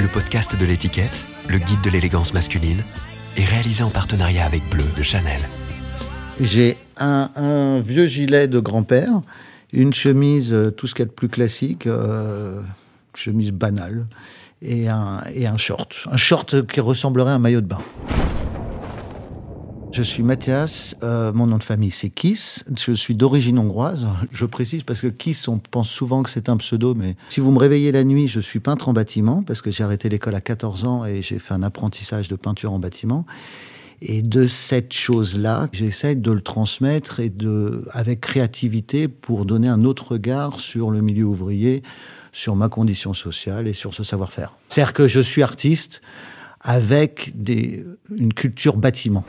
Le podcast de l'étiquette, le guide de l'élégance masculine, est réalisé en partenariat avec Bleu de Chanel. J'ai un vieux gilet de grand-père, une chemise, tout ce qu'il y a de plus classique, chemise banale, et un short. Un short qui ressemblerait à un maillot de bain. Je suis Mathias, mon nom de famille c'est Kiss, je suis d'origine hongroise, je précise parce que Kiss, on pense souvent que c'est un pseudo, mais si vous me réveillez la nuit, je suis peintre en bâtiment, parce que j'ai arrêté l'école à 14 ans et j'ai fait un apprentissage de peinture en bâtiment, et de cette chose-là, j'essaie de le transmettre et avec créativité pour donner un autre regard sur le milieu ouvrier, sur ma condition sociale et sur ce savoir-faire. C'est-à-dire que je suis artiste avec une culture bâtiment.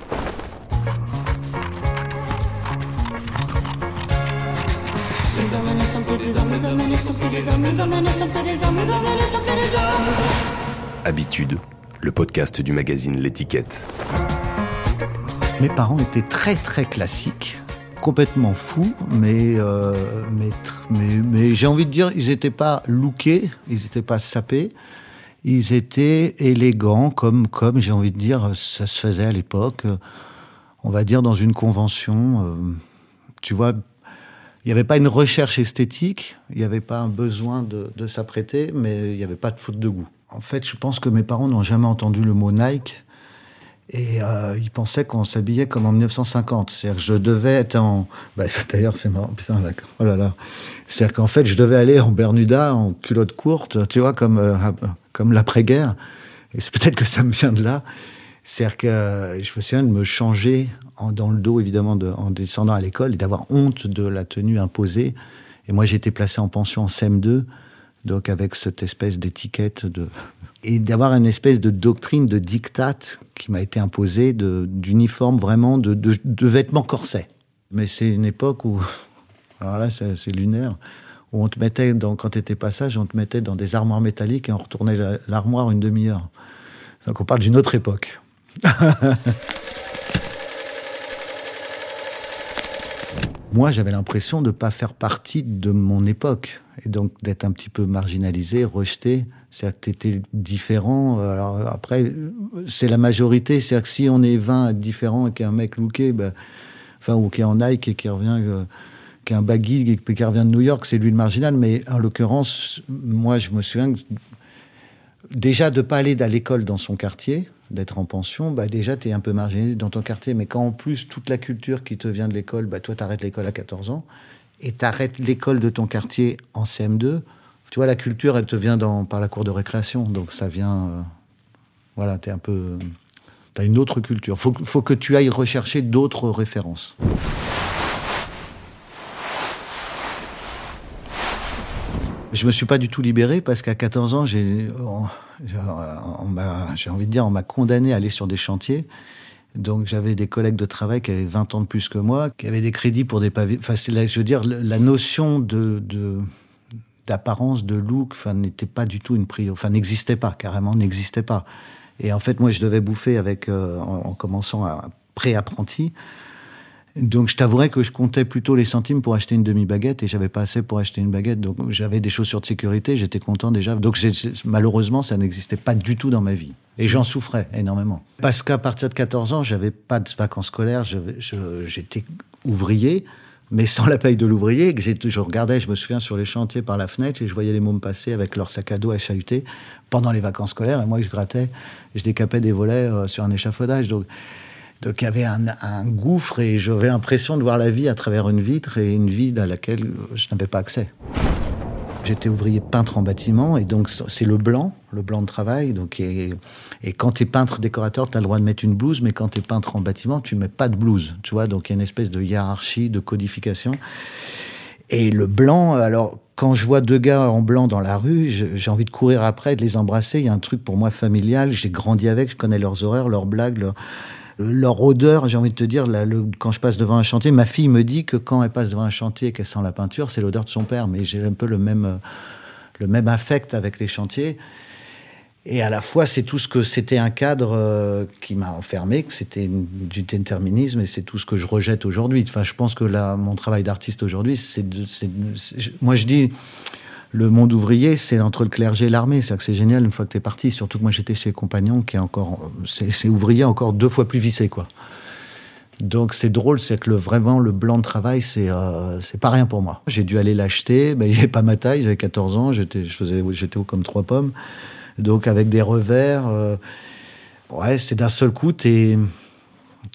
Habitudes, le podcast du magazine L'Étiquette. Mes parents étaient très très classiques, complètement fous, mais j'ai envie de dire, ils n'étaient pas lookés, ils n'étaient pas sapés. Ils étaient élégants, comme j'ai envie de dire, ça se faisait à l'époque, on va dire dans une convention, tu vois. Il n'y avait pas une recherche esthétique, il n'y avait pas un besoin de s'apprêter, mais il n'y avait pas de faute de goût. En fait, je pense que mes parents n'ont jamais entendu le mot Nike, et ils pensaient qu'on s'habillait comme en 1950. C'est-à-dire que je devais être d'ailleurs, c'est marrant, putain, d'accord, oh là là. C'est-à-dire qu'en fait, je devais aller en Bermuda, en culotte courte, tu vois, comme l'après-guerre. Et c'est peut-être que ça me vient de là. C'est-à-dire que je me souviens de me changer dans le dos, évidemment, en descendant à l'école, et d'avoir honte de la tenue imposée. Et moi, j'étais placé en pension en CM2, donc avec cette espèce d'étiquette et d'avoir une espèce de doctrine, de diktat qui m'a été imposée, d'uniforme vraiment, de vêtements corsets. Mais c'est une époque où, alors là, c'est lunaire, où on te mettait, quand t'étais pas sage, on te mettait dans des armoires métalliques et on retournait l'armoire une demi-heure. Donc on parle d'une autre époque. Moi, j'avais l'impression de ne pas faire partie de mon époque, et donc d'être un petit peu marginalisé, rejeté. C'est-à-dire que tu étais différent. Alors après, c'est la majorité. C'est-à-dire que si on est 20 à être différent et qu'il y a un mec looké, ou qui est en Nike et qui revient, qui a un baggy et qui revient de New York, c'est lui le marginal. Mais en l'occurrence, moi, je me souviens que déjà de ne pas aller à l'école dans son quartier, d'être en pension, déjà, tu es un peu marginalisé dans ton quartier. Mais quand, en plus, toute la culture qui te vient de l'école, toi, tu arrêtes l'école à 14 ans et tu arrêtes l'école de ton quartier en CM2. Tu vois, la culture, elle te vient par la cour de récréation. Donc, ça vient... voilà, tu es un peu... Tu as une autre culture. Il faut que tu ailles rechercher d'autres références. Je me suis pas du tout libéré parce qu'à 14 ans, on m'a condamné à aller sur des chantiers. Donc j'avais des collègues de travail qui avaient 20 ans de plus que moi, qui avaient des crédits pour des pavés. Enfin, je veux dire, la notion d'apparence, de look, n'était pas du tout une priorité. Enfin, n'existait pas. Et en fait, moi, je devais bouffer en commençant à pré-apprenti. Donc, je t'avouerais que je comptais plutôt les centimes pour acheter une demi-baguette et j'avais pas assez pour acheter une baguette. Donc, j'avais des chaussures de sécurité, j'étais content déjà. Donc, malheureusement, ça n'existait pas du tout dans ma vie. Et j'en souffrais énormément. Parce qu'à partir de 14 ans, j'avais pas de vacances scolaires, j'étais ouvrier, mais sans la paye de l'ouvrier. Je regardais, je me souviens, sur les chantiers par la fenêtre et je voyais les mômes passer avec leur sac à dos à chahuter pendant les vacances scolaires. Et moi, je grattais, je décapais des volets sur un échafaudage. Donc, il y avait un gouffre et j'avais l'impression de voir la vie à travers une vitre et une vie à laquelle je n'avais pas accès. J'étais ouvrier peintre en bâtiment et donc c'est le blanc de travail. Donc, et quand tu es peintre décorateur, tu as le droit de mettre une blouse, mais quand tu es peintre en bâtiment, tu ne mets pas de blouse. Tu vois, donc il y a une espèce de hiérarchie, de codification. Et le blanc, alors quand je vois deux gars en blanc dans la rue, j'ai envie de courir après, de les embrasser. Il y a un truc pour moi familial, j'ai grandi avec, je connais leurs horaires, leurs blagues, leur odeur, j'ai envie de te dire, quand je passe devant un chantier, ma fille me dit que quand elle passe devant un chantier et qu'elle sent la peinture, c'est l'odeur de son père. Mais j'ai un peu le même affect avec les chantiers. Et à la fois, c'est tout ce que c'était un cadre qui m'a enfermé, que c'était du déterminisme, et c'est tout ce que je rejette aujourd'hui. Enfin, je pense que mon travail d'artiste aujourd'hui, moi je dis... le monde ouvrier, c'est entre le clergé et l'armée. C'est-à-dire que c'est génial une fois que t'es parti. Surtout que moi, j'étais chez Compagnon, qui est encore... C'est ouvrier encore 2 fois plus vissé, quoi. Donc c'est drôle, c'est que vraiment le blanc de travail, c'est pas rien pour moi. J'ai dû aller l'acheter, ben, il n'y avait pas ma taille, j'avais 14 ans, j'étais haut comme 3 pommes. Donc avec des revers, ouais, c'est d'un seul coup, tu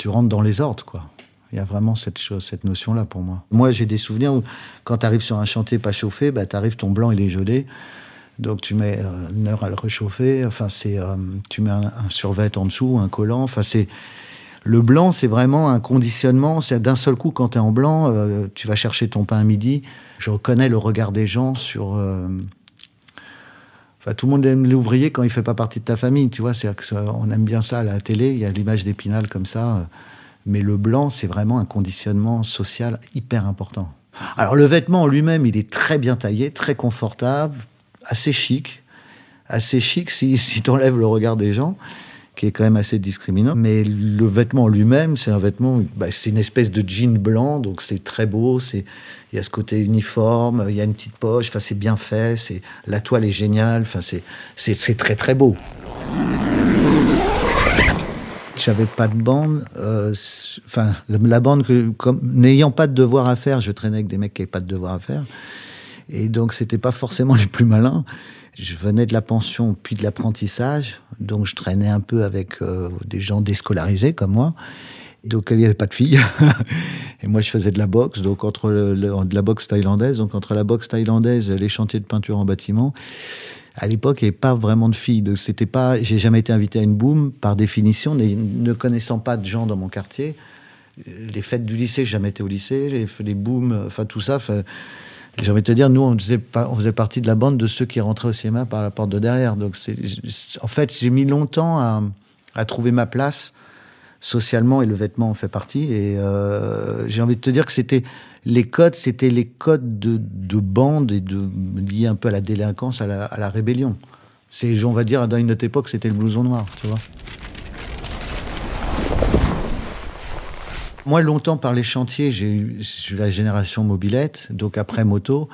rentres dans les ordres, quoi. Il y a vraiment cette notion-là pour moi. Moi, j'ai des souvenirs où quand tu arrives sur un chantier pas chauffé, ben, tu arrives, ton blanc, il est gelé. Donc tu mets 1 heure à le réchauffer, enfin, tu mets un survêt en dessous, un collant, enfin c'est... Le blanc, c'est vraiment un conditionnement. C'est d'un seul coup, quand tu es en blanc, tu vas chercher ton pain à midi. Je reconnais le regard des gens sur... Enfin, tout le monde aime l'ouvrier quand il fait pas partie de ta famille, tu vois. C'est-à-dire qu'on aime bien ça à la télé, il y a l'image d'Épinal comme ça. Mais le blanc, c'est vraiment un conditionnement social hyper important. Alors le vêtement en lui-même, il est très bien taillé, très confortable, assez chic. Assez chic si tu enlèves le regard des gens, qui est quand même assez discriminant. Mais le vêtement lui-même, c'est un vêtement... Bah, c'est une espèce de jean blanc, donc c'est très beau. Il y a ce côté uniforme, il y a une petite poche, enfin, c'est bien fait, la toile est géniale, enfin, c'est très très beau. J'avais pas de bande. Enfin, la bande, n'ayant pas de devoir à faire, je traînais avec des mecs qui n'avaient pas de devoir à faire. Et donc, c'était pas forcément les plus malins. Je venais de la pension, puis de l'apprentissage. Donc, je traînais un peu avec des gens déscolarisés, comme moi. Donc, il n'y avait pas de filles. Et moi, je faisais de la boxe, donc entre de la boxe thaïlandaise. Donc, entre la boxe thaïlandaise et les chantiers de peinture en bâtiment, à l'époque, il n'y avait pas vraiment de filles. Donc, c'était pas... J'ai jamais été invité à une boum, par définition, ne connaissant pas de gens dans mon quartier. Les fêtes du lycée, j'ai jamais été au lycée. Les booms, enfin, tout ça... J'ai envie de te dire, nous, on faisait partie de la bande de ceux qui rentraient au cinéma par la porte de derrière. Donc, en fait, j'ai mis longtemps à trouver ma place socialement, et le vêtement en fait partie. Et j'ai envie de te dire que c'était les codes de bande et liés un peu à la délinquance, à la rébellion. C'est, on va dire, dans une autre époque, c'était le blouson noir, tu vois. Moi, longtemps, par les chantiers, j'ai eu la génération mobilette, donc après moto,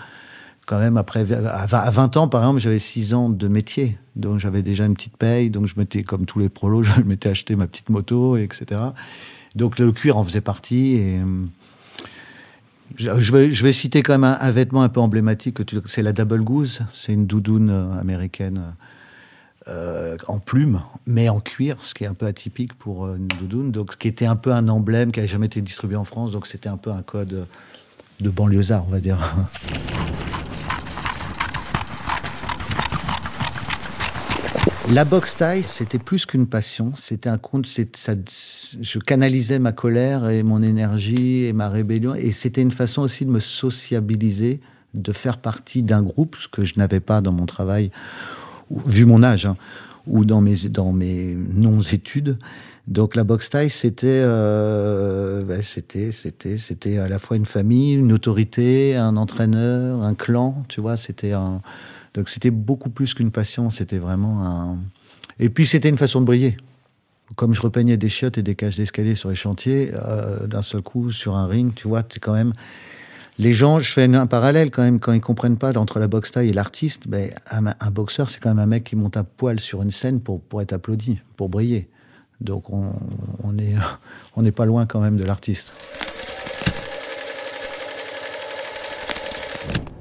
quand même, à 20 ans, par exemple, j'avais 6 ans de métier, donc j'avais déjà une petite paye, donc je m'étais, comme tous les prolos, je m'étais acheté ma petite moto, etc. Donc le cuir en faisait partie, et... Je vais citer quand même un vêtement un peu emblématique, c'est la Double Goose, c'est une doudoune américaine... en plume, mais en cuir, ce qui est un peu atypique pour une doudoune, donc, qui était un peu un emblème qui n'avait jamais été distribué en France, donc c'était un peu un code de banlieusard, on va dire. La boxe thaï, c'était plus qu'une passion, c'était un compte, je canalisais ma colère et mon énergie et ma rébellion, et c'était une façon aussi de me sociabiliser, de faire partie d'un groupe, ce que je n'avais pas dans mon travail, vu mon âge, hein, ou dans mes non-études. Donc la boxe thaï, c'était à la fois une famille, une autorité, un entraîneur, un clan, tu vois, donc c'était beaucoup plus qu'une passion, c'était vraiment un... Et puis c'était une façon de briller. Comme je repeignais des chiottes et des cages d'escalier sur les chantiers, d'un seul coup, sur un ring, tu vois, c'est quand même... Les gens, je fais un parallèle quand même, quand ils comprennent pas entre la boxe thaï et l'artiste, ben, un boxeur, c'est quand même un mec qui monte un poil sur une scène pour être applaudi, pour briller. Donc on n'est pas loin quand même de l'artiste.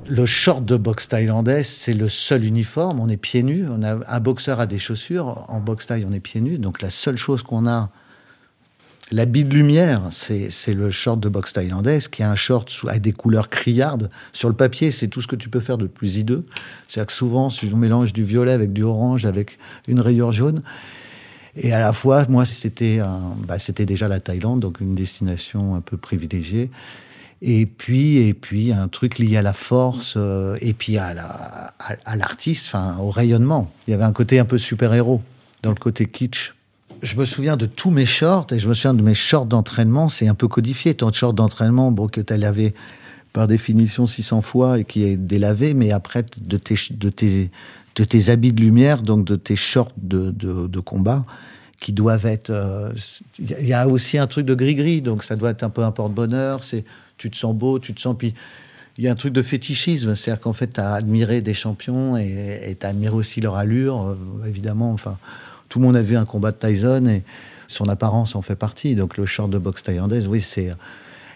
Le short de boxe thaïlandaise, c'est le seul uniforme, on est pieds nus, un boxeur a des chaussures, en boxe thaï on est pieds nus, donc la seule chose qu'on a... L'habit de lumière, c'est le short de boxe thaïlandaise, qui est un short avec des couleurs criardes. Sur le papier, c'est tout ce que tu peux faire de plus hideux. C'est-à-dire que souvent, si on mélange du violet avec du orange, avec une rayure jaune. Et à la fois, moi, c'était déjà la Thaïlande, donc une destination un peu privilégiée. Et puis un truc lié à la force, et puis à l'artiste, enfin, au rayonnement. Il y avait un côté un peu super-héros, dans le côté kitsch. Je me souviens de tous mes shorts, et je me souviens de mes shorts d'entraînement, c'est un peu codifié. Ton short d'entraînement, bon, que tu as lavé par définition 600 fois et qui est délavé, mais après, de tes habits de lumière, donc de tes shorts de combat, qui doivent être... Il y a aussi un truc de gris-gris, donc ça doit être un peu un porte-bonheur, tu te sens beau, puis Il y a un truc de fétichisme, c'est-à-dire qu'en fait, tu as admiré des champions et tu as admiré aussi leur allure, évidemment. Enfin, tout le monde a vu un combat de Tyson et son apparence en fait partie. Donc, le short de boxe thaïlandaise, oui, c'est...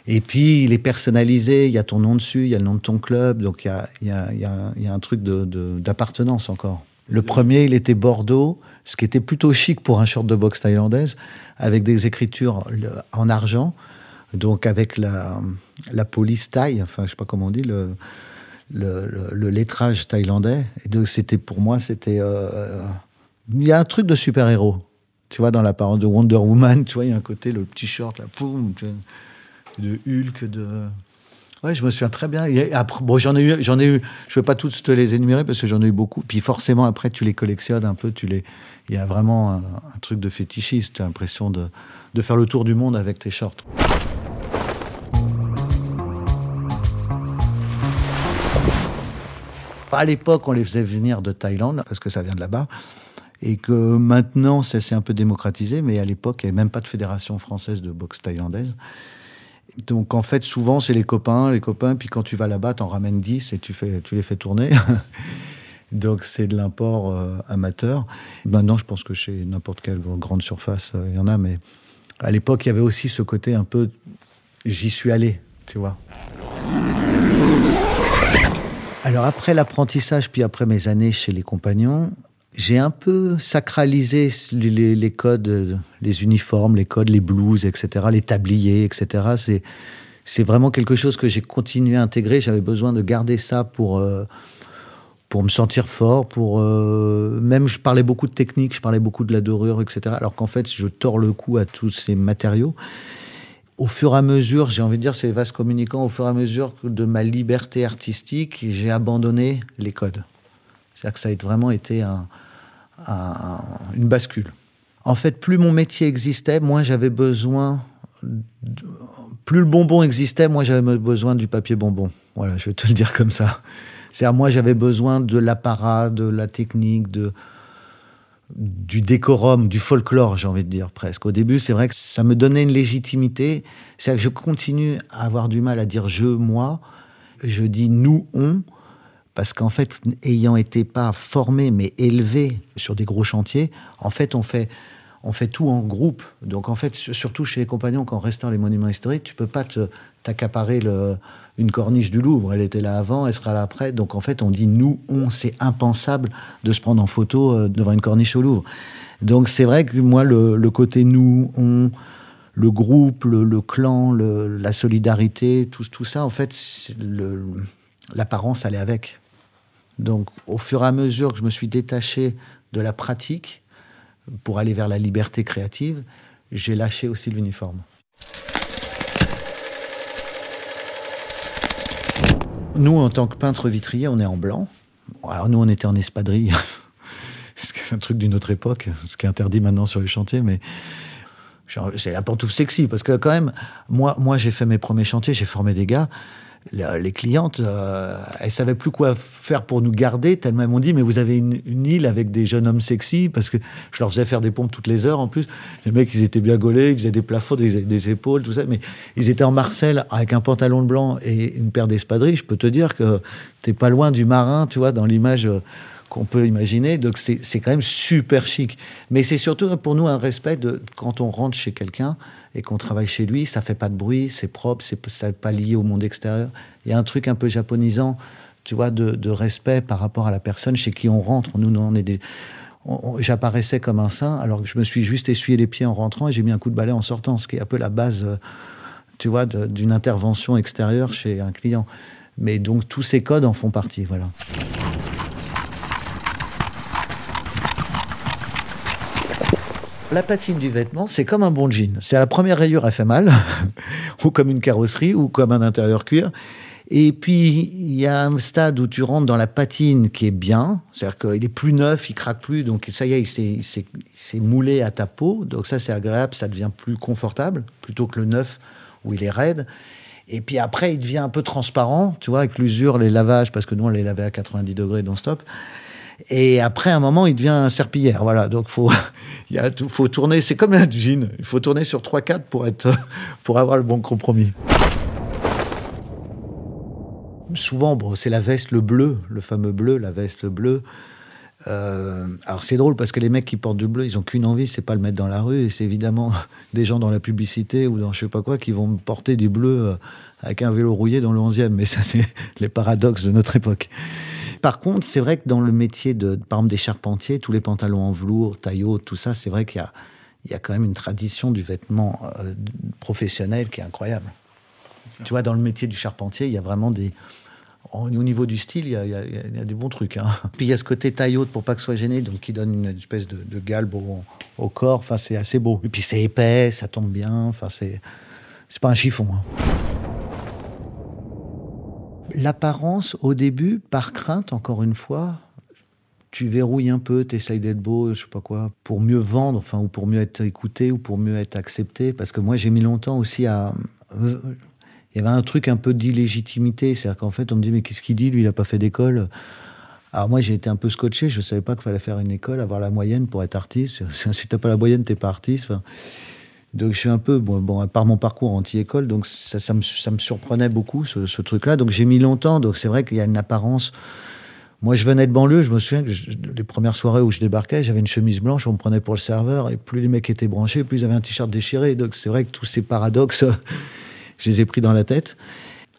Et puis, il est personnalisé, il y a ton nom dessus, il y a le nom de ton club, donc il y a un truc d'appartenance encore. Le premier, il était Bordeaux, ce qui était plutôt chic pour un short de boxe thaïlandaise, avec des écritures en argent, donc avec la police thaï, enfin, je sais pas comment on dit, le lettrage thaïlandais. Et donc, c'était, pour moi, c'était... Il y a un truc de super-héros, tu vois, dans l'apparence de Wonder Woman, tu vois, il y a un côté, le petit short, là, poum, tu vois, de Hulk, de... Ouais, je me souviens très bien. Et après, bon, j'en ai eu... Je ne vais pas toutes te les énumérer, parce que j'en ai eu beaucoup. Puis forcément, après, tu les collectionnes un peu, Il y a vraiment un truc de fétichiste. Tu as l'impression de faire le tour du monde avec tes shorts. À l'époque, on les faisait venir de Thaïlande, parce que ça vient de là-bas. Et que maintenant, ça s'est un peu démocratisé, mais à l'époque, il n'y avait même pas de fédération française de boxe thaïlandaise. Donc, en fait, souvent, c'est les copains. Puis quand tu vas là-bas, t'en ramènes 10 et tu les fais tourner. Donc, c'est de l'import amateur. Maintenant, je pense que chez n'importe quelle grande surface, il y en a. Mais à l'époque, il y avait aussi ce côté un peu... J'y suis allé, tu vois. Alors, après l'apprentissage, puis après mes années chez les compagnons, j'ai un peu sacralisé les codes, les uniformes, les codes, les blouses, etc., les tabliers, etc. C'est vraiment quelque chose que j'ai continué à intégrer. J'avais besoin de garder ça pour me sentir fort, même je parlais beaucoup de technique, je parlais beaucoup de la dorure, etc. Alors qu'en fait, je tords le cou à tous ces matériaux. Au fur et à mesure, j'ai envie de dire, c'est les vases communicants, au fur et à mesure de ma liberté artistique, j'ai abandonné les codes. C'est-à-dire que ça a vraiment été une bascule. En fait, plus mon métier existait, moins j'avais besoin... Plus le bonbon existait, moins j'avais besoin du papier bonbon. Voilà, je vais te le dire comme ça. C'est-à-dire, moi, j'avais besoin de l'apparat, de la technique, du décorum, du folklore, j'ai envie de dire, presque. Au début, c'est vrai que ça me donnait une légitimité. C'est-à-dire que je continue à avoir du mal à dire « je »,« moi ». Je dis « nous »,« on ». Parce qu'en fait, ayant été pas formé, mais élevé sur des gros chantiers, en fait, on fait tout en groupe. Donc, en fait, surtout chez les compagnons, qu'en restant les monuments historiques, tu peux pas t'accaparer une corniche du Louvre. Elle était là avant, elle sera là après. Donc, en fait, on dit nous, on. C'est impensable de se prendre en photo devant une corniche au Louvre. Donc, c'est vrai que moi, le côté nous, on... Le groupe, le clan, la solidarité, tout ça, en fait, l'apparence allait avec. Donc, au fur et à mesure que je me suis détaché de la pratique pour aller vers la liberté créative, j'ai lâché aussi l'uniforme. Nous, en tant que peintre vitrier, on est en blanc. Alors, nous, on était en espadrille, ce qui est un truc d'une autre époque, ce qui est interdit maintenant sur les chantiers, mais... C'est la pantoufle sexy, parce que quand même, moi j'ai fait mes premiers chantiers, j'ai formé des gars. Les clientes, elles ne savaient plus quoi faire pour nous garder, tellement elles m'ont dit « mais vous avez une île avec des jeunes hommes sexy », parce que je leur faisais faire des pompes toutes les heures en plus. Les mecs, ils étaient bien gaulés, ils faisaient des plafonds, des épaules, tout ça, mais ils étaient en marcel avec un pantalon blanc et une paire d'espadrilles. Je peux te dire que t'es pas loin du marin, tu vois, dans l'image qu'on peut imaginer, donc c'est quand même super chic. Mais c'est surtout pour nous un respect de quand on rentre chez quelqu'un et qu'on travaille chez lui, ça fait pas de bruit, c'est propre, c'est pas lié au monde extérieur. Il y a un truc un peu japonisant, tu vois, de respect par rapport à la personne chez qui on rentre. Nous, on est j'apparaissais comme un saint, alors que je me suis juste essuyé les pieds en rentrant et j'ai mis un coup de balai en sortant, ce qui est un peu la base, tu vois, d'une intervention extérieure chez un client. Mais donc tous ces codes en font partie, voilà. La patine du vêtement, c'est comme un bon jean. C'est à la première rayure, elle fait mal, ou comme une carrosserie, ou comme un intérieur cuir. Et puis, il y a un stade où tu rentres dans la patine qui est bien, c'est-à-dire qu'il est plus neuf, il craque plus, donc ça y est, il s'est moulé à ta peau, donc ça c'est agréable, ça devient plus confortable, plutôt que le neuf où il est raide. Et puis après, il devient un peu transparent, tu vois, avec l'usure, les lavages, parce que nous on les lavait à 90 degrés dans stop. Et après, à un moment, il devient un serpillière. Voilà, donc il faut tourner. C'est comme un jean. Il faut tourner sur 3-4 pour avoir le bon compromis. souvent, bon, c'est la veste, le bleu, le fameux bleu, la veste, le bleu. Alors c'est drôle parce que les mecs qui portent du bleu, ils n'ont qu'une envie, c'est pas le mettre dans la rue. Et c'est évidemment des gens dans la publicité ou dans je sais pas quoi qui vont porter du bleu avec un vélo rouillé dans le 11e. Mais ça, c'est les paradoxes de notre époque. Par contre, c'est vrai que dans le métier de, par exemple, des charpentiers, tous les pantalons en velours, taille haute, tout ça, c'est vrai qu'il y a, quand même une tradition du vêtement professionnel qui est incroyable. Tu vois, dans le métier du charpentier, il y a vraiment des... Au niveau du style, il y a des bons trucs. Hein. Puis il y a ce côté taille haute pour pas que ce soit gêné, donc qui donne une espèce de galbe au corps. Enfin, c'est assez beau. Et puis c'est épais, ça tombe bien. Enfin, c'est pas un chiffon. Hein. L'apparence, au début, par crainte, encore une fois, tu verrouilles un peu, t'essayes d'être beau, je sais pas quoi, pour mieux vendre, enfin, ou pour mieux être écouté, ou pour mieux être accepté. Parce que moi, j'ai mis longtemps aussi à... Il y avait un truc un peu d'illégitimité. C'est-à-dire qu'en fait, on me dit, mais qu'est-ce qu'il dit ? Lui, il n'a pas fait d'école. Alors moi, j'ai été un peu scotché. Je ne savais pas qu'il fallait faire une école, avoir la moyenne pour être artiste. Si tu n'as pas la moyenne, tu n'es pas artiste. Enfin, donc je suis un peu, bon, par mon parcours anti-école, donc ça me surprenait beaucoup, ce truc-là. Donc j'ai mis longtemps. Donc c'est vrai qu'il y a une apparence... Moi, je venais de banlieue, je me souviens que les premières soirées où je débarquais, j'avais une chemise blanche, on me prenait pour le serveur, et plus les mecs étaient branchés, plus ils avaient un t-shirt déchiré. Donc c'est vrai que tous ces paradoxes... Je les ai pris dans la tête.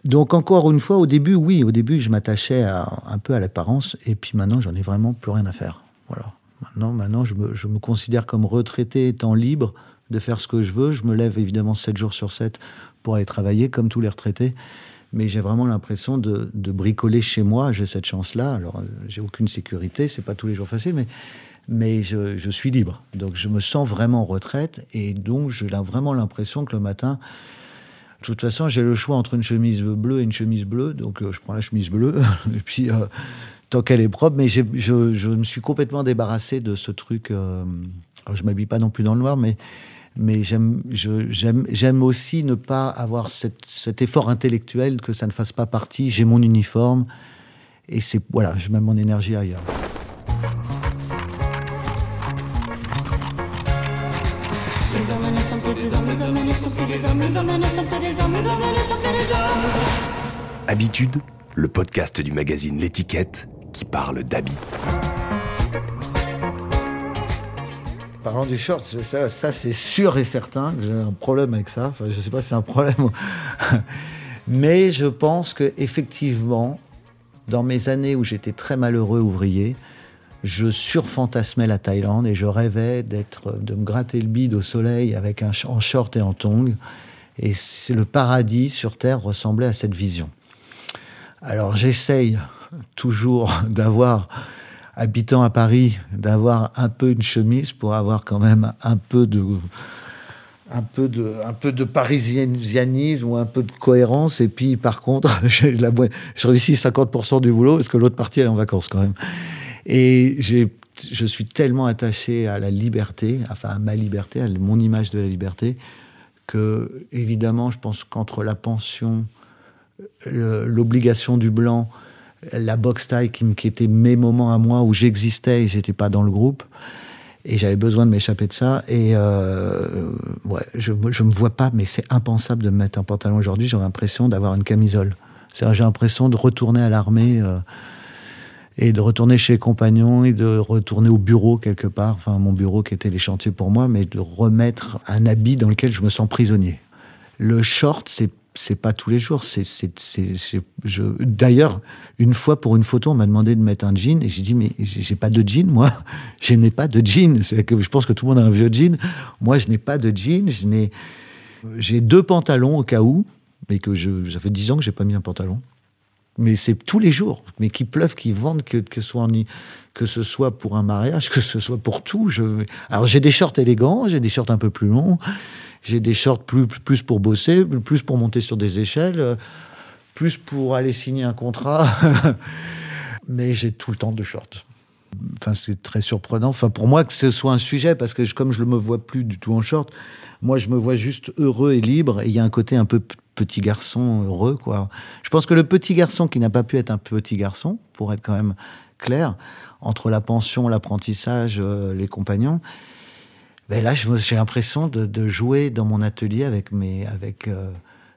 Donc, encore une fois, au début, oui, je m'attachais un peu à l'apparence. Et puis maintenant, j'en ai vraiment plus rien à faire. Voilà. Maintenant je me considère comme retraité, étant libre de faire ce que je veux. Je me lève évidemment 7 jours sur 7 pour aller travailler, comme tous les retraités. Mais j'ai vraiment l'impression de bricoler chez moi. J'ai cette chance-là. Alors, j'ai aucune sécurité. C'est pas tous les jours facile, mais je suis libre. Donc, je me sens vraiment en retraite. Et donc, j'ai vraiment l'impression que le matin... De toute façon, j'ai le choix entre une chemise bleue et une chemise bleue. Donc, je prends la chemise bleue. Et puis, tant qu'elle est propre. Mais je me suis complètement débarrassé de ce truc. Alors, je ne m'habille pas non plus dans le noir, mais j'aime aussi ne pas avoir cet effort intellectuel, que ça ne fasse pas partie. J'ai mon uniforme. Et voilà, je mets mon énergie ailleurs. Habitudes, le podcast du magazine L'Étiquette qui parle d'habits. Parlant du short, ça c'est sûr et certain que j'ai un problème avec ça. Enfin, je sais pas si c'est un problème. Mais je pense que effectivement, dans mes années où j'étais très malheureux ouvrier, je surfantasmais la Thaïlande et je rêvais de me gratter le bide au soleil avec en short et en tongs. Et le paradis sur Terre ressemblait à cette vision. Alors j'essaye toujours d'avoir, habitant à Paris, d'avoir un peu une chemise pour avoir quand même un peu de parisianisme ou un peu de cohérence. Et puis par contre, je réussis 50% du boulot parce que l'autre partie elle est en vacances quand même. Et je suis tellement attaché à la liberté, enfin à ma liberté, à mon image de la liberté, que évidemment, je pense qu'entre la pension, l'obligation du blanc, la box taille qui étaient mes moments à moi où j'existais et j'étais pas dans le groupe, et j'avais besoin de m'échapper de ça. Et ouais, je me vois pas, mais c'est impensable de me mettre un pantalon aujourd'hui. J'ai l'impression d'avoir une camisole. C'est-à-dire, j'ai l'impression de retourner à l'armée. Et de retourner chez les compagnons, et de retourner au bureau quelque part, enfin mon bureau qui était les chantiers pour moi, mais de remettre un habit dans lequel je me sens prisonnier. Le short, c'est pas tous les jours. D'ailleurs, une fois pour une photo, on m'a demandé de mettre un jean, et j'ai dit, mais j'ai pas de jean, moi. Je n'ai pas de jean. C'est que je pense que tout le monde a un vieux jean. Moi, je n'ai pas de jean. J'ai 2 pantalons au cas où, mais que ça fait 10 ans que j'ai pas mis un pantalon. Mais c'est tous les jours, mais qu'il pleuve, qu'il vente, que ce soit pour un mariage, que ce soit pour tout. Alors j'ai des shorts élégants, j'ai des shorts un peu plus longs, j'ai des shorts plus pour bosser, plus pour monter sur des échelles, plus pour aller signer un contrat. Mais j'ai tout le temps de shorts. Enfin, c'est très surprenant. Enfin, pour moi, que ce soit un sujet, parce que comme je ne me vois plus du tout en short, moi, je me vois juste heureux et libre. Et il y a un côté un peu petit garçon heureux, quoi. Je pense que le petit garçon qui n'a pas pu être un petit garçon, pour être quand même clair, entre la pension, l'apprentissage, les compagnons, ben là, j'ai l'impression de jouer dans mon atelier avec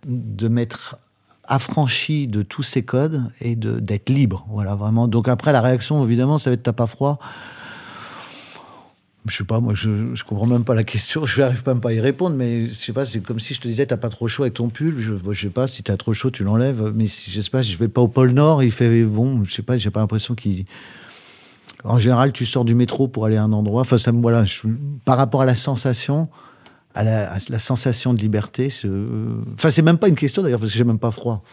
de mettre affranchi de tous ces codes et d'être libre. Voilà, vraiment. Donc après, la réaction, évidemment, ça va être t'as pas froid. Je sais pas, moi, je comprends même pas la question. Je n'arrive même pas à y répondre, mais je sais pas, c'est comme si je te disais, t'as pas trop chaud avec ton pull. Je sais pas, si t'as trop chaud, tu l'enlèves. Mais si, je sais pas, je vais pas au pôle Nord, il fait bon, je sais pas, j'ai pas l'impression qu'il... En général, tu sors du métro pour aller à un endroit. Enfin, ça, voilà, par rapport à la sensation... à la sensation de liberté. Enfin, c'est même pas une question, d'ailleurs, parce que j'ai même pas froid.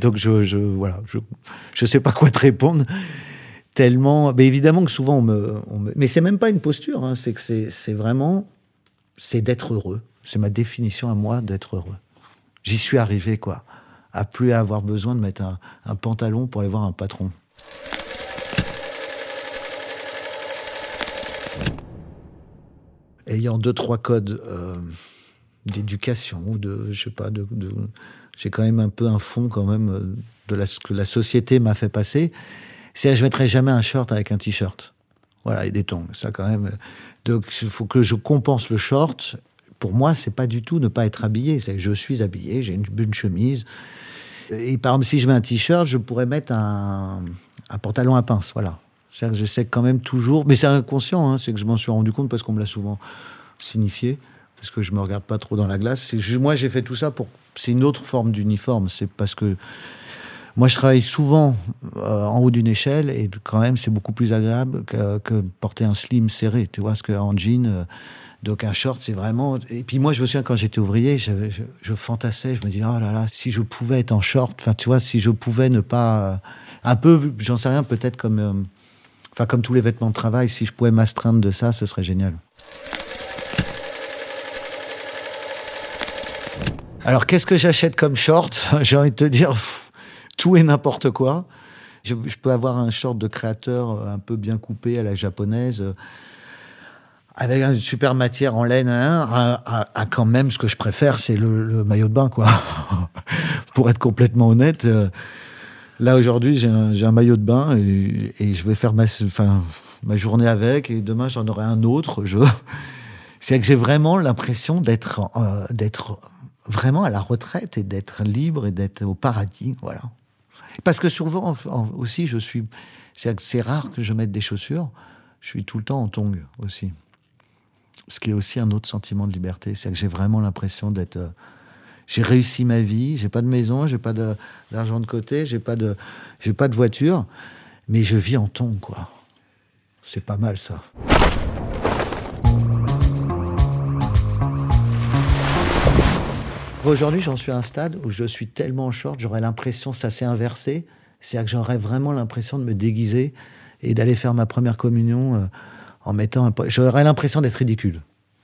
Donc, je sais pas quoi te répondre. Tellement... Mais évidemment que souvent, mais c'est même pas une posture, hein. C'est que c'est vraiment... C'est d'être heureux. C'est ma définition à moi d'être heureux. J'y suis arrivé, quoi. À plus avoir besoin de mettre un pantalon pour aller voir un patron. Ayant 2-3 codes d'éducation ou de, je sais pas, j'ai quand même un peu un fond quand même de ce que la société m'a fait passer. C'est je mettrai jamais un short avec un t-shirt, voilà, et des tongs, ça quand même. Donc il faut que je compense le short. Pour moi, c'est pas du tout ne pas être habillé. C'est je suis habillé, j'ai une chemise. Et par exemple, si je mets un t-shirt, je pourrais mettre un pantalon à pinces, voilà. C'est-à-dire que j'essaie quand même toujours... Mais c'est inconscient, hein, c'est que je m'en suis rendu compte parce qu'on me l'a souvent signifié, parce que je me regarde pas trop dans la glace. Moi, j'ai fait tout ça pour... C'est une autre forme d'uniforme. C'est parce que... Moi, je travaille souvent en haut d'une échelle, et quand même, c'est beaucoup plus agréable que porter un slim serré. Tu vois, parce qu'en jean, donc un short, c'est vraiment... Et puis moi, je me souviens, quand j'étais ouvrier, je fantassais, je me disais, oh là là, si je pouvais être en short, enfin, tu vois, si je pouvais ne pas... Un peu, j'en sais rien, peut-être comme... Enfin, comme tous les vêtements de travail, si je pouvais m'astreindre de ça, ce serait génial. Alors, qu'est-ce que j'achète comme short ? J'ai envie de te dire, tout et n'importe quoi. Je peux avoir un short de créateur un peu bien coupé à la japonaise, avec une super matière en laine, hein, à quand même ce que je préfère, c'est le maillot de bain, quoi. Pour être complètement honnête... Là, aujourd'hui, j'ai un maillot de bain et je vais faire ma journée avec. Et demain, j'en aurai un autre. C'est que j'ai vraiment l'impression d'être vraiment à la retraite et d'être libre et d'être au paradis. Voilà. Parce que souvent aussi, c'est rare que je mette des chaussures. Je suis tout le temps en tongs aussi. Ce qui est aussi un autre sentiment de liberté. C'est que j'ai vraiment l'impression d'être... J'ai réussi ma vie, j'ai pas de maison, j'ai pas d'argent de côté, j'ai pas de voiture, mais je vis en tongs, quoi. C'est pas mal, ça. Aujourd'hui, j'en suis à un stade où je suis tellement en short, j'aurais l'impression, ça s'est inversé, c'est-à-dire que j'aurais vraiment l'impression de me déguiser et d'aller faire ma première communion en mettant un... J'aurais l'impression d'être ridicule.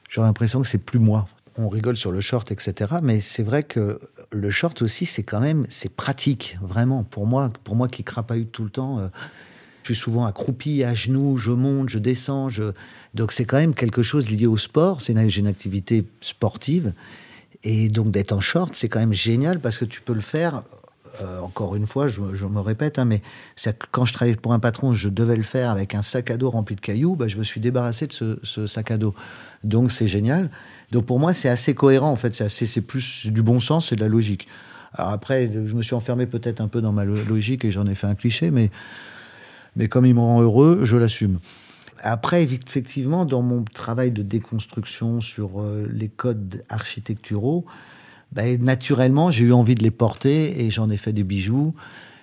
J'aurais l'impression que c'est plus moi. On rigole sur le short, etc. Mais c'est vrai que le short aussi, c'est quand même... C'est pratique, vraiment. Pour moi qui crapaille tout le temps, je suis souvent accroupi, à genoux, je monte, je descends. Donc c'est quand même quelque chose lié au sport. J'ai une activité sportive. Et donc d'être en short, c'est quand même génial parce que tu peux le faire... encore une fois, je me répète, hein, mais quand je travaillais pour un patron, je devais le faire avec un sac à dos rempli de cailloux, bah, je me suis débarrassé de ce sac à dos. Donc c'est génial. Donc pour moi, c'est assez cohérent, en fait. C'est plus du bon sens, c'est de la logique. Alors après, je me suis enfermé peut-être un peu dans ma logique et j'en ai fait un cliché, mais comme il me rend heureux, je l'assume. Après, effectivement, dans mon travail de déconstruction sur les codes architecturaux, ben, naturellement, j'ai eu envie de les porter et j'en ai fait des bijoux.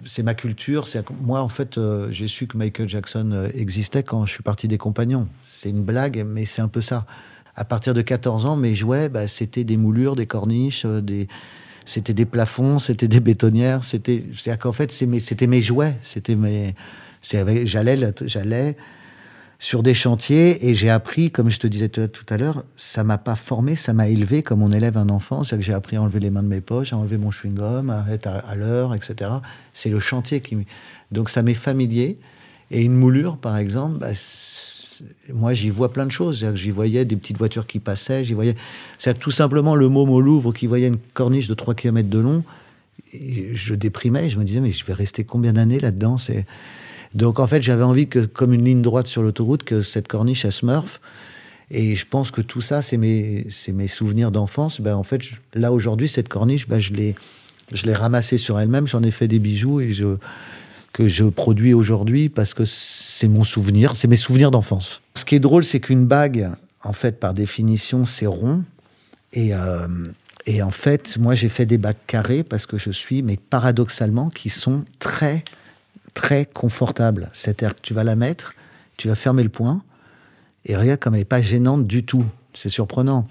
C'est ma culture. Moi, en fait, j'ai su que Michael Jackson existait quand je suis parti des Compagnons. C'est une blague, mais c'est un peu ça. À partir de 14 ans, mes jouets, ben, c'était des moulures, des corniches, c'était des plafonds, c'était des bétonnières. C'est-à-dire qu'en fait, c'était mes jouets. J'allais sur des chantiers, et j'ai appris, comme je te disais tout à l'heure, ça m'a pas formé, ça m'a élevé comme on élève un enfant. C'est que j'ai appris à enlever les mains de mes poches, à enlever mon chewing-gum, à être à l'heure, etc. C'est le chantier qui... Donc ça m'est familier. Et une moulure, par exemple, bah, moi, j'y vois plein de choses. C'est-à-dire que j'y voyais des petites voitures qui passaient, j'y voyais... C'est-à-dire tout simplement le môme au Louvre qui voyait une corniche de 3 km de long. Et je déprimais, je me disais, mais je vais rester combien d'années là-dedans? Donc, en fait, j'avais envie que, comme une ligne droite sur l'autoroute, que cette corniche, elle se meurfe. Et je pense que tout ça, c'est mes souvenirs d'enfance. Ben, en fait, là, aujourd'hui, cette corniche, ben, je l'ai Je l'ai ramassée sur elle-même, j'en ai fait des bijoux et que je produis aujourd'hui parce que c'est mon souvenir, c'est mes souvenirs d'enfance. Ce qui est drôle, c'est qu'une bague, en fait, par définition, c'est rond. Et en fait, moi, j'ai fait des bagues carrées parce que je suis, mais paradoxalement, qui sont très, très confortables. C'est-à-dire que tu vas la mettre, tu vas fermer le poing, et regarde comme elle n'est pas gênante du tout. C'est surprenant.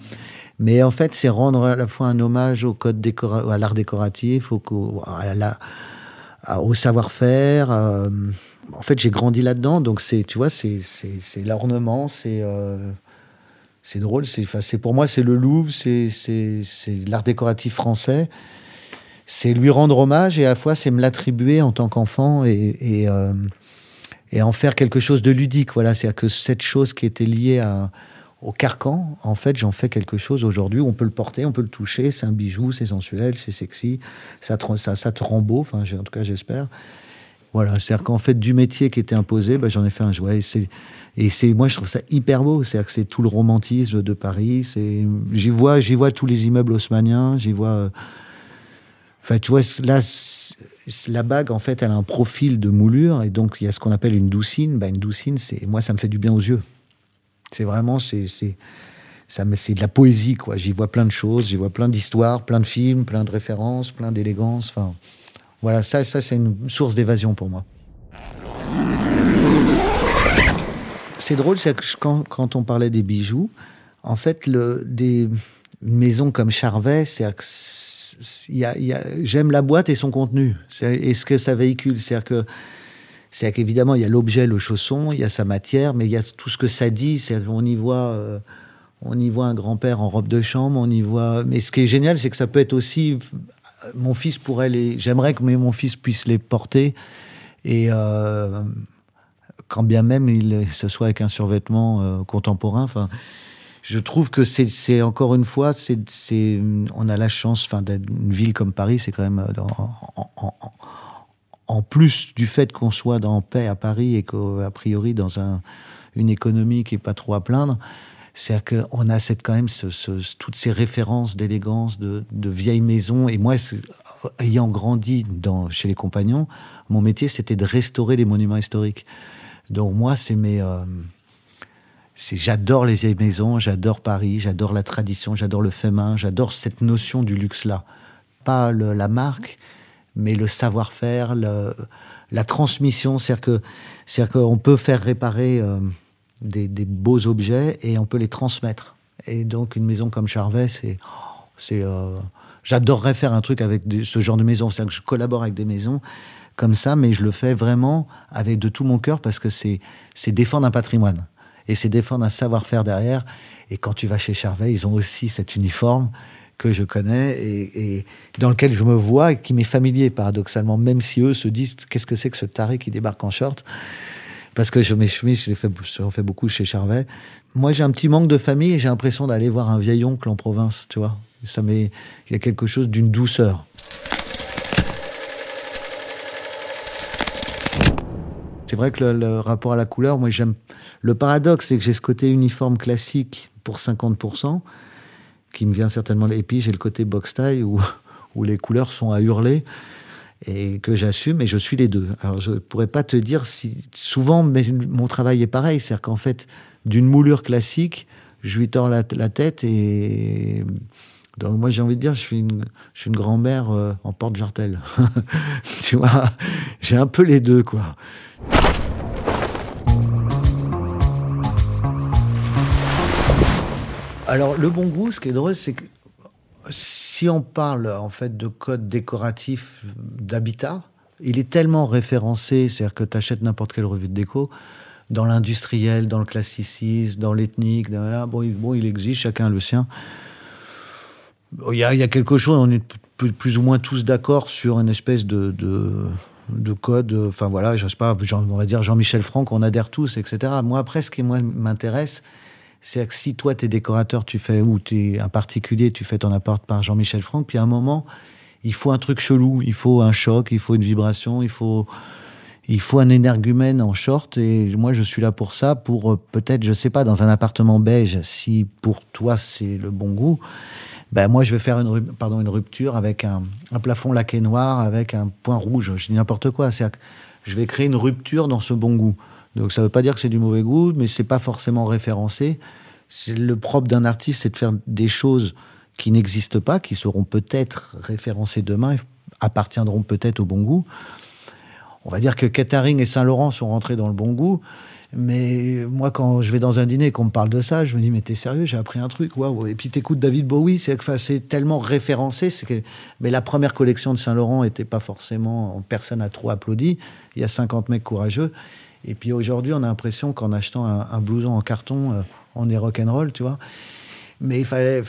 Mais en fait, c'est rendre à la fois un hommage au code à l'art décoratif, au savoir-faire. En fait, j'ai grandi là-dedans, donc c'est l'ornement, c'est drôle, c'est pour moi, c'est le Louvre, c'est l'art décoratif français. C'est lui rendre hommage et à la fois, c'est me l'attribuer en tant qu'enfant et en faire quelque chose de ludique. Voilà, c'est-à-dire que cette chose qui était liée au carcan, en fait, j'en fais quelque chose aujourd'hui. On peut le porter, on peut le toucher, c'est un bijou, c'est sensuel, c'est sexy, ça te rend beau, enfin, en tout cas, j'espère. Voilà, c'est-à-dire qu'en fait, du métier qui était imposé, j'en ai fait un jouet. Moi, je trouve ça hyper beau. C'est-à-dire que c'est tout le romantisme de Paris. J'y vois tous les immeubles haussmanniens. J'y vois... Enfin, tu vois, là, la bague, en fait, elle a un profil de moulure. Et donc, il y a ce qu'on appelle une doucine. Une doucine, moi, ça me fait du bien aux yeux. C'est vraiment... c'est de la poésie, quoi. J'y vois plein de choses. J'y vois plein d'histoires, plein de films, plein de références, plein d'élégance. Enfin... Voilà, ça, c'est une source d'évasion pour moi. C'est drôle, c'est que quand on parlait des bijoux, en fait, une maison comme Charvet, j'aime la boîte et son contenu, et ce que ça véhicule. C'est-à-dire qu'évidemment, il y a l'objet, le chausson, il y a sa matière, mais il y a tout ce que ça dit. C'est-à-dire qu'on y voit... on y voit un grand-père en robe de chambre, on y voit... Mais ce qui est génial, c'est que ça peut être aussi... Mon fils pourrait les... J'aimerais que mon fils puisse les porter. Et quand bien même ce soit avec un survêtement contemporain, je trouve que c'est encore une fois... on a la chance d'une ville comme Paris, c'est quand même... En plus du fait qu'on soit en paix à Paris et qu'a priori dans une économie qui n'est pas trop à plaindre... C'est-à-dire qu'on a quand même toutes ces références d'élégance, de vieilles maisons. Et moi, ayant grandi chez les compagnons, mon métier, c'était de restaurer les monuments historiques. Donc moi, j'adore les vieilles maisons, j'adore Paris, j'adore la tradition, j'adore le fait main, j'adore cette notion du luxe-là. Pas la marque, mais le savoir-faire, la transmission. C'est-à-dire qu'on peut faire réparer... Des beaux objets et on peut les transmettre. Et donc, une maison comme Charvet, j'adorerais faire un truc avec ce genre de maison. C'est-à-dire que je collabore avec des maisons comme ça, mais je le fais vraiment avec de tout mon cœur parce que c'est défendre un patrimoine et c'est défendre un savoir-faire derrière. Et quand tu vas chez Charvet, ils ont aussi cet uniforme que je connais et dans lequel je me vois et qui m'est familier, paradoxalement, même si eux se disent « Qu'est-ce que c'est que ce taré qui débarque en short ?» Parce que mes chemises, j'en fais beaucoup chez Charvet. Moi, j'ai un petit manque de famille et j'ai l'impression d'aller voir un vieil oncle en province, tu vois. Il y a quelque chose d'une douceur. C'est vrai que le rapport à la couleur, moi, j'aime... Le paradoxe, c'est que j'ai ce côté uniforme classique pour 50%, qui me vient certainement... Et puis, j'ai le côté box-taille où les couleurs sont à hurler... et que j'assume, et je suis les deux. Alors, je ne pourrais pas te dire si... Souvent, mon travail est pareil, c'est-à-dire qu'en fait, d'une moulure classique, je lui tords la tête, et... Donc, moi, j'ai envie de dire, je suis une grand-mère en porte-jartelle. Tu vois, j'ai un peu les deux, quoi. Alors, le bon goût, ce qui est drôle, c'est que si on parle en fait de code décoratif d'habitat, il est tellement référencé, c'est-à-dire que tu achètes n'importe quelle revue de déco, dans l'industriel, dans le classicisme, dans l'ethnique, il existe, chacun le sien. Il y a quelque chose, on est plus ou moins tous d'accord sur une espèce de code, enfin voilà, je sais pas, on va dire Jean-Michel Frank, on adhère tous, etc. Moi, après, ce qui m'intéresse, c'est-à-dire que si toi, t'es décorateur, ou t'es un particulier, tu fais ton appart par Jean-Michel Frank, puis à un moment, il faut un truc chelou, il faut un choc, il faut une vibration, il faut un énergumène en short, et moi, je suis là pour ça, pour peut-être, je sais pas, dans un appartement beige, si pour toi, c'est le bon goût, ben moi je vais faire une rupture avec un plafond laqué noir avec un point rouge. Je dis n'importe quoi. C'est-à-dire que je vais créer une rupture dans ce bon goût. Donc ça ne veut pas dire que c'est du mauvais goût, mais c'est pas forcément référencé. C'est le propre d'un artiste, c'est de faire des choses qui n'existent pas, qui seront peut-être référencées demain, appartiendront peut-être au bon goût. On va dire que Catering et Saint-Laurent sont rentrés dans le bon goût, mais moi, quand je vais dans un dîner et qu'on me parle de ça, je me dis, mais t'es sérieux, j'ai appris un truc, waouh. Et puis t'écoutes David Bowie, c'est tellement référencé. Mais la première collection de Saint-Laurent n'était pas forcément, personne n'a trop applaudi. Il y a 50 mecs courageux. Et puis aujourd'hui, on a l'impression qu'en achetant un blouson en carton, on est rock'n'roll, tu vois. Mais il fallait,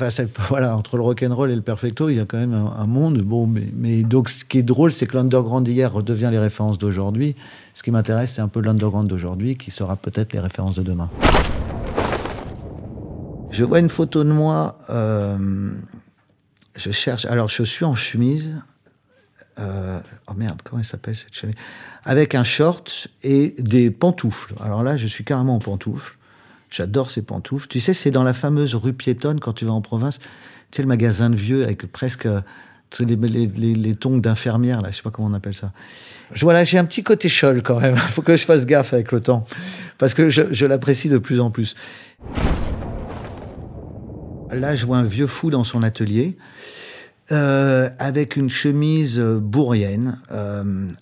voilà, entre le rock'n'roll et le perfecto, il y a quand même un monde. Bon, mais donc, ce qui est drôle, c'est que l'underground d'hier redevient les références d'aujourd'hui. Ce qui m'intéresse, c'est un peu l'underground d'aujourd'hui qui sera peut-être les références de demain. Je vois une photo de moi. Je cherche. Alors, je suis en chemise. Oh merde, comment elle s'appelle cette chemise ? Avec un short et des pantoufles. Alors là, je suis carrément en pantoufles. J'adore ces pantoufles. Tu sais, c'est dans la fameuse rue piétonne, quand tu vas en province, tu sais, le magasin de vieux avec presque les tongs d'infirmière, là, je sais pas comment on appelle ça. Voilà, j'ai un petit côté chol quand même. Faut que je fasse gaffe avec le temps, parce que je l'apprécie de plus en plus. Là, je vois un vieux fou dans son atelier, avec une chemise bourrienne.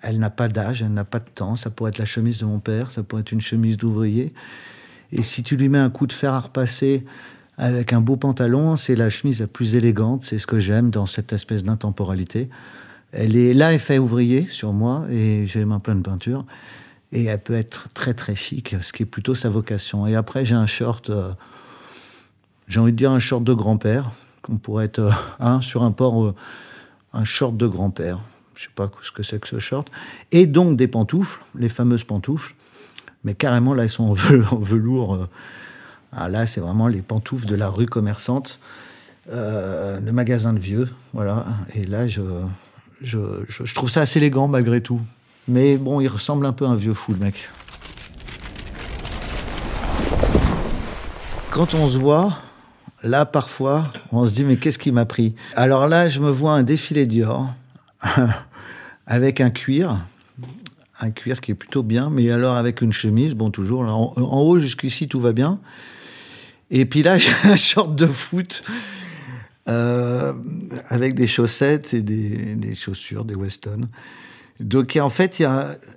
Elle n'a pas d'âge, elle n'a pas de temps. Ça pourrait être la chemise de mon père, ça pourrait être une chemise d'ouvrier. Et si tu lui mets un coup de fer à repasser avec un beau pantalon, c'est la chemise la plus élégante. C'est ce que j'aime dans cette espèce d'intemporalité. Elle est là, effet ouvrier sur moi, et j'ai ma pleine peinture. Et elle peut être très, très chic, ce qui est plutôt sa vocation. Et après, j'ai un short, j'ai envie de dire un short de grand-père. On pourrait être sur un port, un short de grand-père. Je ne sais pas ce que c'est que ce short. Et donc des pantoufles, les fameuses pantoufles. Mais carrément, là, elles sont en velours. Ah, là, c'est vraiment les pantoufles de la rue commerçante, le magasin de vieux, voilà. Et là, je trouve ça assez élégant, malgré tout. Mais bon, il ressemble un peu à un vieux fou, le mec. Quand on se voit, là, parfois, on se dit, mais qu'est-ce qui m'a pris ? Alors là, je me vois un défilé Dior, avec un cuir qui est plutôt bien, mais alors avec une chemise, bon, toujours, là, en haut, jusqu'ici, tout va bien. Et puis là, j'ai un short de foot avec des chaussettes et des chaussures, des Weston. Donc, en fait, il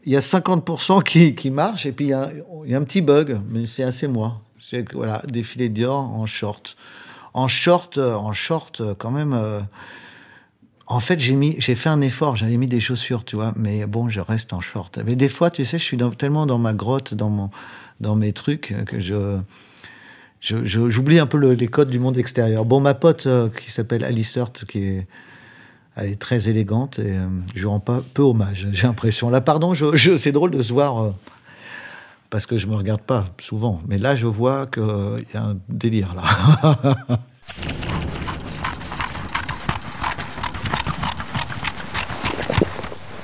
y a 50% qui marchent, et puis il y a un petit bug, mais c'est assez moi. C'est, voilà, défilé Dior en short. En short, quand même... En fait, j'ai fait un effort, j'avais mis des chaussures, tu vois, mais bon, je reste en short. Mais des fois, tu sais, je suis tellement dans ma grotte, dans mes trucs, que j'oublie un peu les codes du monde extérieur. Bon, ma pote qui s'appelle Alice Hurt, elle est très élégante, et je rends pas peu hommage, j'ai l'impression. Là, pardon, c'est drôle de se voir, parce que je me regarde pas souvent, mais là, je vois qu'il y a un délire, là.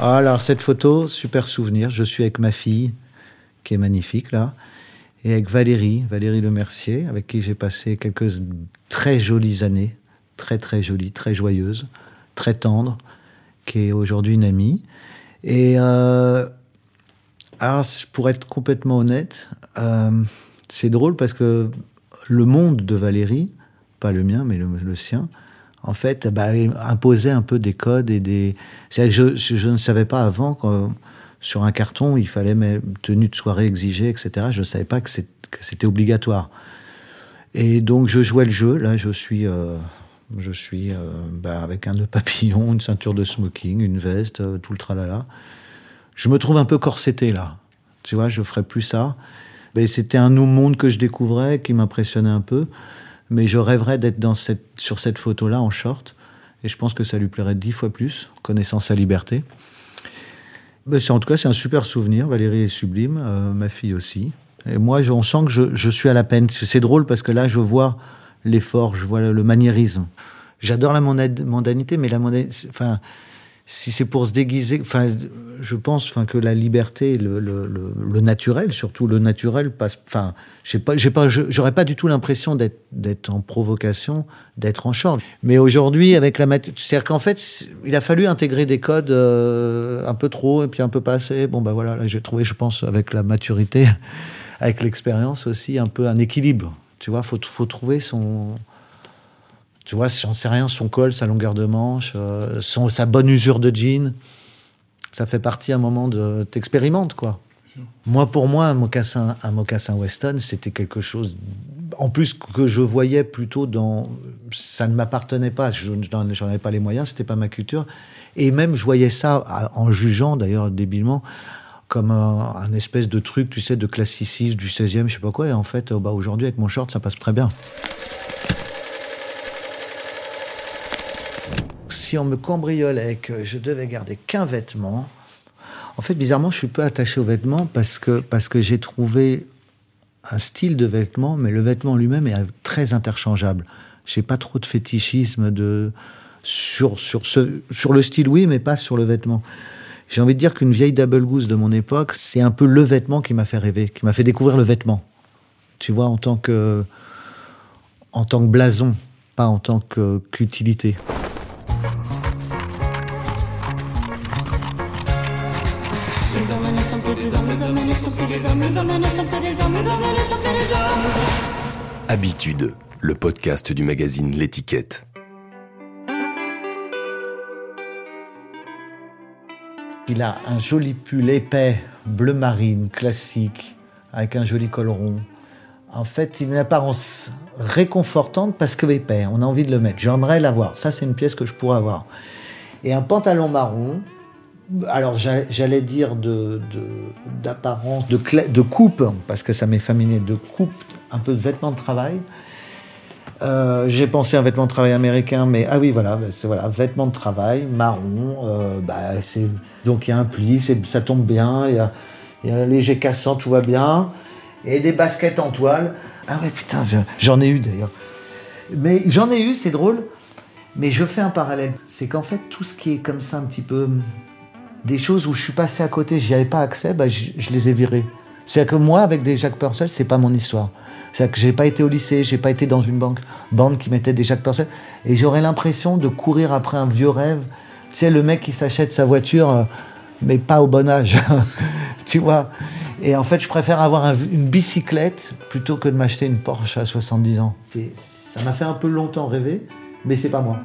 Alors, cette photo, super souvenir. Je suis avec ma fille, qui est magnifique, là, et avec Valérie Lemercier, avec qui j'ai passé quelques très jolies années, très, très jolies, très joyeuses, très tendres, qui est aujourd'hui une amie. Et alors, pour être complètement honnête, c'est drôle parce que le monde de Valérie, pas le mien, mais le sien, en fait, imposait un peu des codes et des... C'est-à-dire que je ne savais pas avant que sur un carton, il fallait tenue de soirée exigée, etc. Je ne savais pas que c'était obligatoire. Et donc, je jouais le jeu. Là, je suis avec un nœud papillon, une ceinture de smoking, une veste, tout le tralala. Je me trouve un peu corseté, là. Tu vois, je ne ferais plus ça. Mais c'était un nouveau monde que je découvrais, qui m'impressionnait un peu. Mais je rêverais d'être sur cette photo-là en short. Et je pense que ça lui plairait 10 fois plus, connaissant sa liberté. Mais en tout cas, c'est un super souvenir. Valérie est sublime, ma fille aussi. Et moi, on sent que je suis à la peine. C'est drôle parce que là, je vois l'effort, je vois le maniérisme. J'adore la mondanité, mais la mondanité... Enfin, si c'est pour se déguiser, enfin, je pense, enfin, que la liberté, le naturel, surtout le naturel passe. Enfin, j'aurais pas du tout l'impression d'être en provocation, d'être en charge. Mais aujourd'hui, avec la matière, c'est-à-dire qu'en fait, il a fallu intégrer des codes un peu trop et puis un peu pas assez. Bon, ben voilà, là, j'ai trouvé, je pense, avec la maturité, avec l'expérience aussi, un peu un équilibre. Tu vois, faut trouver son. Tu vois, j'en sais rien, son col, sa longueur de manche, sa bonne usure de jean, ça fait partie à un moment de... T'expérimentes, quoi. Moi, pour moi, un mocassin Weston, c'était quelque chose... En plus, que je voyais plutôt dans... Ça ne m'appartenait pas, j'en avais pas les moyens, c'était pas ma culture. Et même, je voyais ça, en jugeant, d'ailleurs, débilement, comme un espèce de truc, tu sais, de classicisme, du 16e, je sais pas quoi. Et en fait, bah, aujourd'hui, avec mon short, ça passe très bien. Si on me cambriolait, que je devais garder qu'un vêtement... En fait, bizarrement, je suis peu attaché aux vêtements parce que j'ai trouvé un style de vêtement, mais le vêtement lui-même est très interchangeable. J'ai pas trop de fétichisme sur le style, oui, mais pas sur le vêtement. J'ai envie de dire qu'une vieille Double Goose de mon époque, c'est un peu le vêtement qui m'a fait rêver, qui m'a fait découvrir le vêtement. Tu vois, en tant que blason, pas en tant qu'utilité. Habitudes, le podcast du magazine L'Étiquette. Il a un joli pull épais, bleu marine, classique, avec un joli col rond. En fait, il a une apparence réconfortante parce que épais, on a envie de le mettre. J'aimerais l'avoir, ça c'est une pièce que je pourrais avoir. Et un pantalon marron. Alors, j'allais dire d'apparence, de coupe, parce que ça m'est familier, de coupe, un peu de vêtements de travail. J'ai pensé à un vêtement de travail américain, mais ah oui, voilà, vêtements de travail, marron, donc il y a un pli, ça tombe bien, il y a un léger cassant, tout va bien, et des baskets en toile. Ah ouais, putain, j'en ai eu d'ailleurs. Mais j'en ai eu, c'est drôle, mais je fais un parallèle. C'est qu'en fait, tout ce qui est comme ça un petit peu... Des choses où je suis passé à côté, j'y avais pas accès, bah je les ai virées. C'est-à-dire que moi, avec des Jack Purcell, c'est pas mon histoire. C'est-à-dire que j'ai pas été au lycée, j'ai pas été dans une bande qui mettait des Jack Purcell. Et j'aurais l'impression de courir après un vieux rêve. Tu sais, le mec qui s'achète sa voiture, mais pas au bon âge. Tu vois. Et en fait, je préfère avoir une bicyclette plutôt que de m'acheter une Porsche à 70 ans. Ça m'a fait un peu longtemps rêver, mais c'est pas moi.